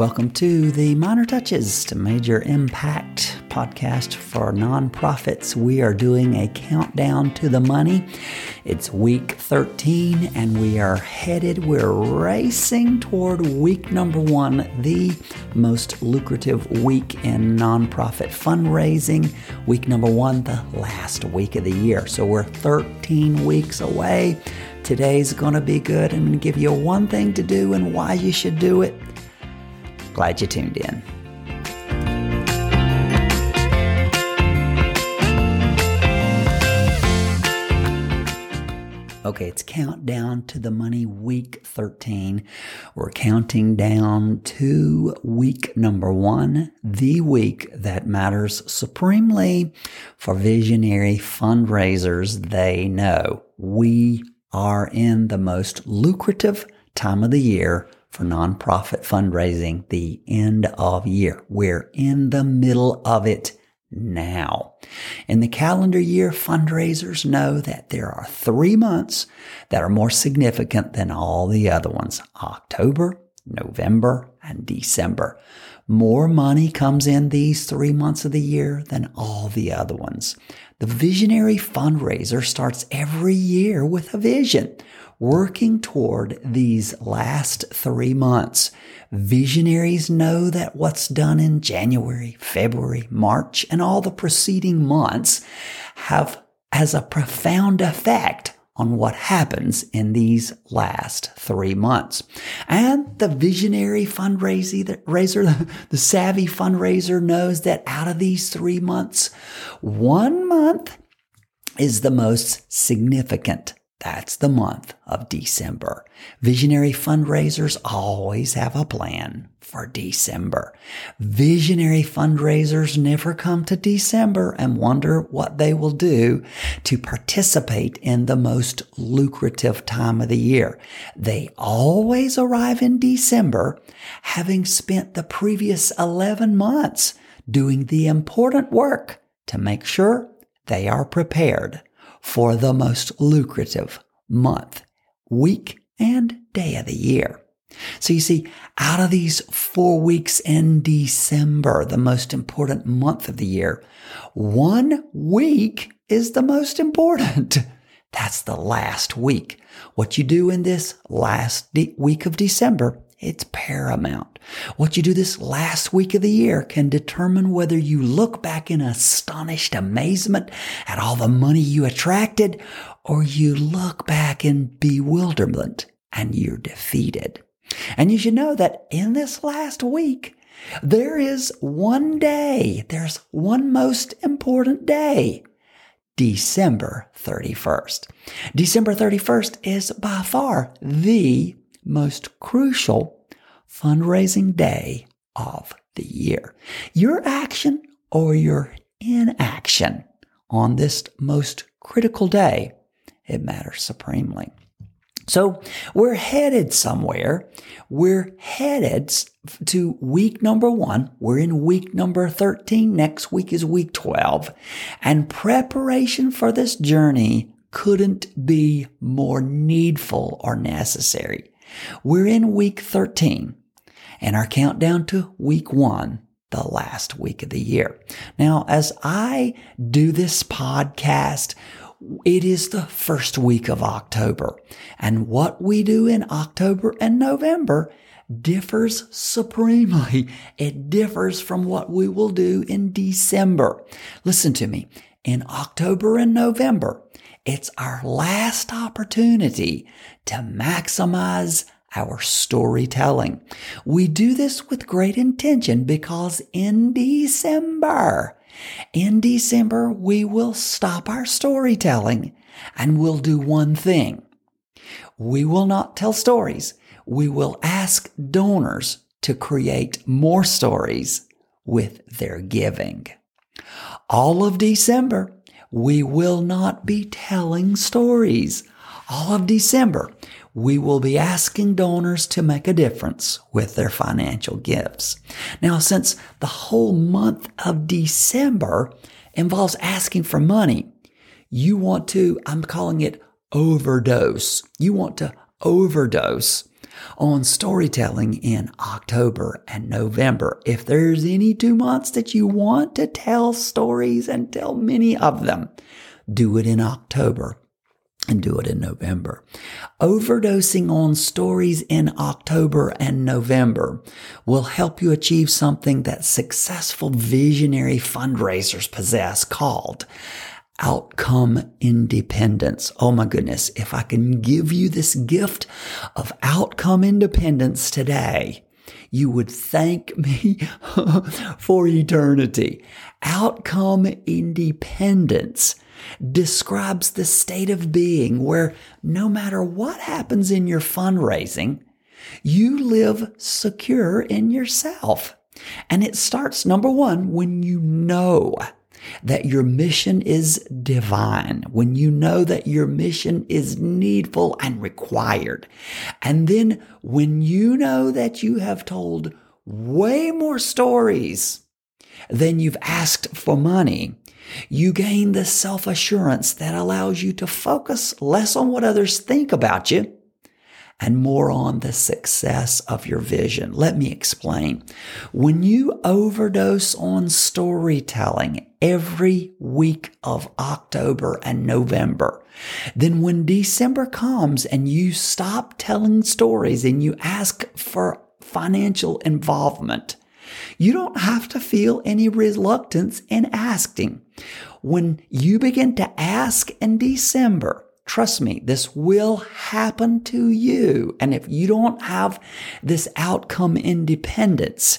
Welcome to the Minor Touches to Major Impact podcast for nonprofits. We are doing a countdown to the money. It's week 13 and we're racing toward week number 1, the most lucrative week in nonprofit fundraising. Week number 1, the last week of the year. So we're 13 weeks away. Today's going to be good. I'm going to give you one thing to do and why you should do it. Glad you tuned in. Okay, it's countdown to the money week 13. We're counting down to week number 1, the week that matters supremely for visionary fundraisers. They know we are in the most lucrative time of the year for nonprofit fundraising, the end of year. We're in the middle of it now. In the calendar year, fundraisers know that there are 3 months that are more significant than all the other ones: October, November, and December. More money comes in these 3 months of the year than all the other ones. The visionary fundraiser starts every year with a vision, working toward these last 3 months. Visionaries know that what's done in January, February, March, and all the preceding months has a profound effect on what happens in these last 3 months. And the visionary fundraiser, the savvy fundraiser, knows that out of these 3 months, 1 month is the most significant. That's the month of December. Visionary fundraisers always have a plan for December. Visionary fundraisers never come to December and wonder what they will do to participate in the most lucrative time of the year. They always arrive in December having spent the previous 11 months doing the important work to make sure they are prepared for the most lucrative month, week, and day of the year. So you see, out of these 4 weeks in December, the most important month of the year, 1 week is the most important. That's the last week. What you do in this last week of December, it's paramount. What you do this last week of the year can determine whether you look back in astonished amazement at all the money you attracted, or you look back in bewilderment and you're defeated. And you should know that in this last week, there is one day, there's one most important day, December 31st. December 31st is by far the most crucial fundraising day of the year. Your action or your inaction on this most critical day, it matters supremely. So we're headed somewhere. We're headed to week number 1. We're in week number 13. Next week is week 12. And preparation for this journey couldn't be more needful or necessary. We're in week 13 and our countdown to week 1, the last week of the year. Now, as I do this podcast, it is the first week of October, and what we do in October and November differs supremely. It differs from what we will do in December. Listen to me. In October and November, it's our last opportunity to maximize our storytelling. We do this with great intention because in December, we will stop our storytelling and we'll do one thing. We will not tell stories. We will ask donors to create more stories with their giving. All of December, we will not be telling stories. All of December, we will be asking donors to make a difference with their financial gifts. Now, since the whole month of December involves asking for money, you want to, I'm calling it overdose. You want to overdose on storytelling in October and November. If there's any 2 months that you want to tell stories and tell many of them, do it in October and do it in November. Overdosing on stories in October and November will help you achieve something that successful visionary fundraisers possess called outcome independence. Oh my goodness, if I can give you this gift of outcome independence today, you would thank me for eternity. Outcome independence describes the state of being where no matter what happens in your fundraising, you live secure in yourself. And it starts, number one, when you know that your mission is divine, when you know that your mission is needful and required. And then when you know that you have told way more stories than you've asked for money, you gain the self-assurance that allows you to focus less on what others think about you and more on the success of your vision. Let me explain. When you overdose on storytelling every week of October and November, then when December comes and you stop telling stories and you ask for financial involvement, you don't have to feel any reluctance in asking. When you begin to ask in December, trust me, this will happen to you. And if you don't have this outcome independence,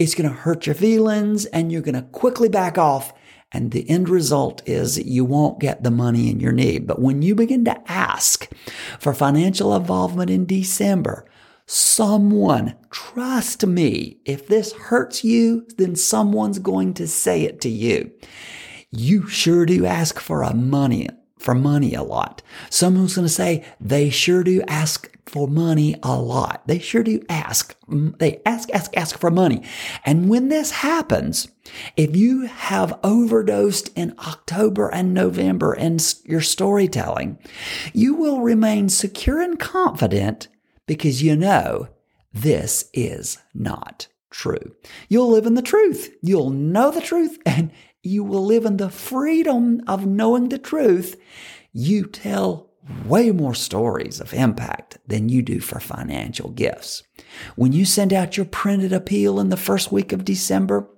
it's going to hurt your feelings and you're going to quickly back off. And the end result is you won't get the money in your need. But when you begin to ask for financial involvement in December, someone, trust me, if this hurts you, then someone's going to say it to you. You sure do ask for money a lot. Someone's going to say they sure do ask for money a lot. They sure do ask. They ask for money. And when this happens, if you have overdosed in October and November in your storytelling, you will remain secure and confident because you know this is not true. You'll live in the truth. You'll know the truth, and you will live in the freedom of knowing the truth. You tell way more stories of impact than you do for financial gifts. When you send out your printed appeal in the first week of December,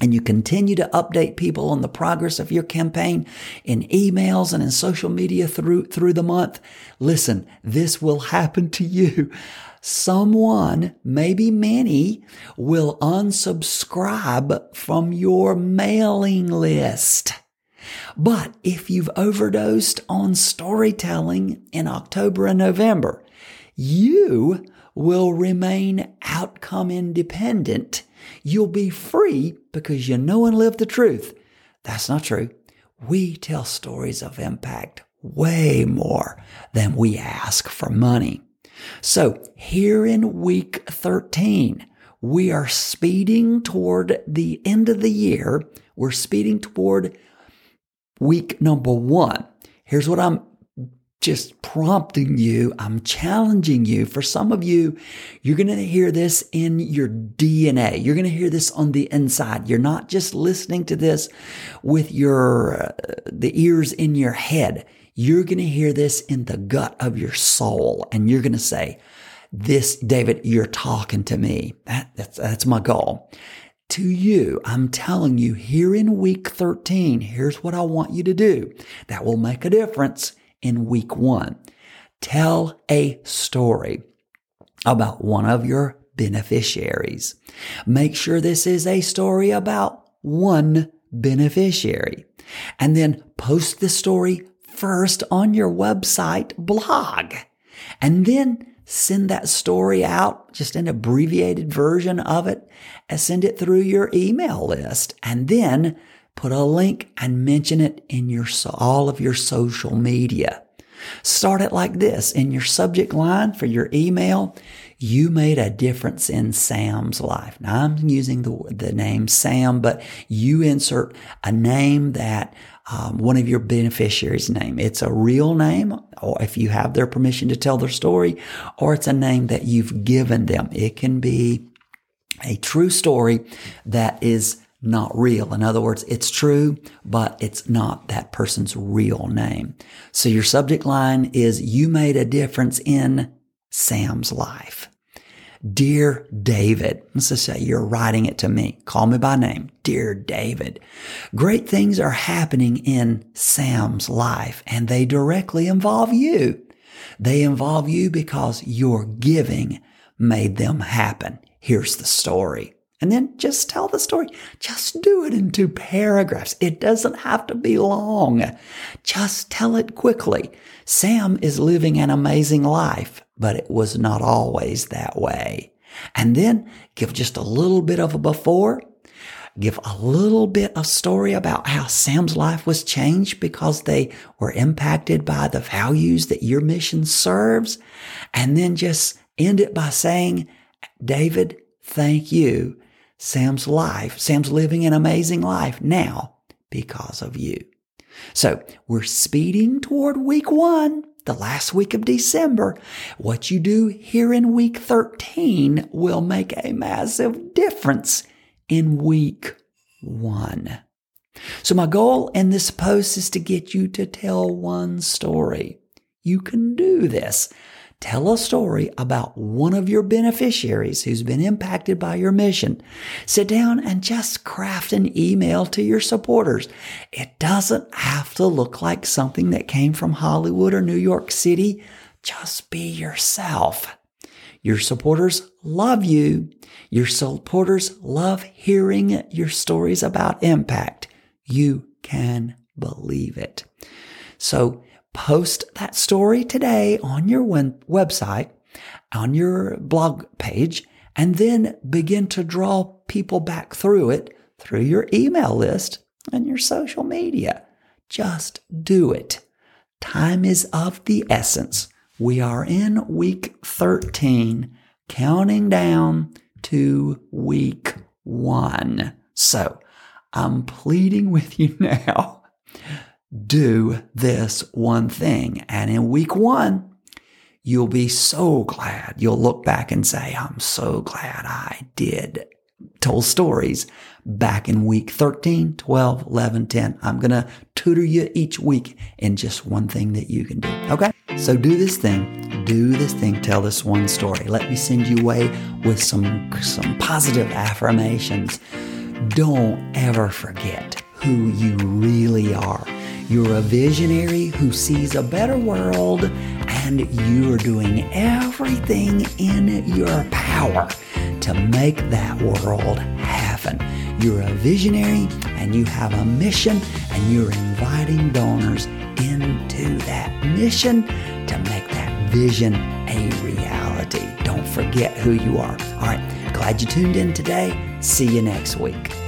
and you continue to update people on the progress of your campaign in emails and in social media through the month, listen, this will happen to you. Someone, maybe many, will unsubscribe from your mailing list. But if you've overdosed on storytelling in October and November, you will remain outcome independent. You'll be free because you know and live the truth. That's not true. We tell stories of impact way more than we ask for money. So here in week 13, we are speeding toward the end of the year. We're speeding toward week number 1. Here's what I'm just prompting you, I'm challenging you. For some of you, you're going to hear this in your DNA. You're going to hear this on the inside. You're not just listening to this with the ears in your head. You're going to hear this in the gut of your soul, and you're going to say, "This, David, you're talking to me. That's my goal." To you, I'm telling you, here in week 13, here's what I want you to do. That will make a difference. In week 1, tell a story about one of your beneficiaries. Make sure this is a story about one beneficiary. And then post the story first on your website blog. And then send that story out, just an abbreviated version of it, and send it through your email list. And then put a link and mention it in all of your social media. Start it like this. In your subject line for your email, you made a difference in Sam's life. Now, I'm using the name Sam, but you insert a name that one of your beneficiaries' name. It's a real name, or if you have their permission to tell their story, or it's a name that you've given them. It can be a true story that is not real. In other words, it's true, but it's not that person's real name. So your subject line is, you made a difference in Sam's life. Dear David, let's just say you're writing it to me. Call me by name. Dear David, great things are happening in Sam's life, and they directly involve you. They involve you because your giving made them happen. Here's the story. And then just tell the story. Just do it in 2 paragraphs. It doesn't have to be long. Just tell it quickly. Sam is living an amazing life, but it was not always that way. And then give just a little bit of a before. Give a little bit of story about how Sam's life was changed because they were impacted by the values that your mission serves. And then just end it by saying, David, thank you. Sam's living an amazing life now because of you. So we're speeding toward week 1, the last week of December. What you do here in week 13 will make a massive difference in week 1. So my goal in this post is to get you to tell one story. You can do this. Tell a story about one of your beneficiaries who's been impacted by your mission. Sit down and just craft an email to your supporters. It doesn't have to look like something that came from Hollywood or New York City. Just be yourself. Your supporters love you. Your supporters love hearing your stories about impact. You can believe it. So, post that story today on your website, on your blog page, and then begin to draw people back through it, through your email list and your social media. Just do it. Time is of the essence. We are in week 13, counting down to week 1. So I'm pleading with you now. Do this one thing. And in week 1, you'll be so glad. You'll look back and say, I'm so glad I told stories back in week 13, 12, 11, 10. I'm going to tutor you each week in just one thing that you can do. Okay? So do this thing. Do this thing. Tell this one story. Let me send you away with some positive affirmations. Don't ever forget who you really are. You're a visionary who sees a better world, and you're doing everything in your power to make that world happen. You're a visionary, and you have a mission, and you're inviting donors into that mission to make that vision a reality. Don't forget who you are. All right, glad you tuned in today. See you next week.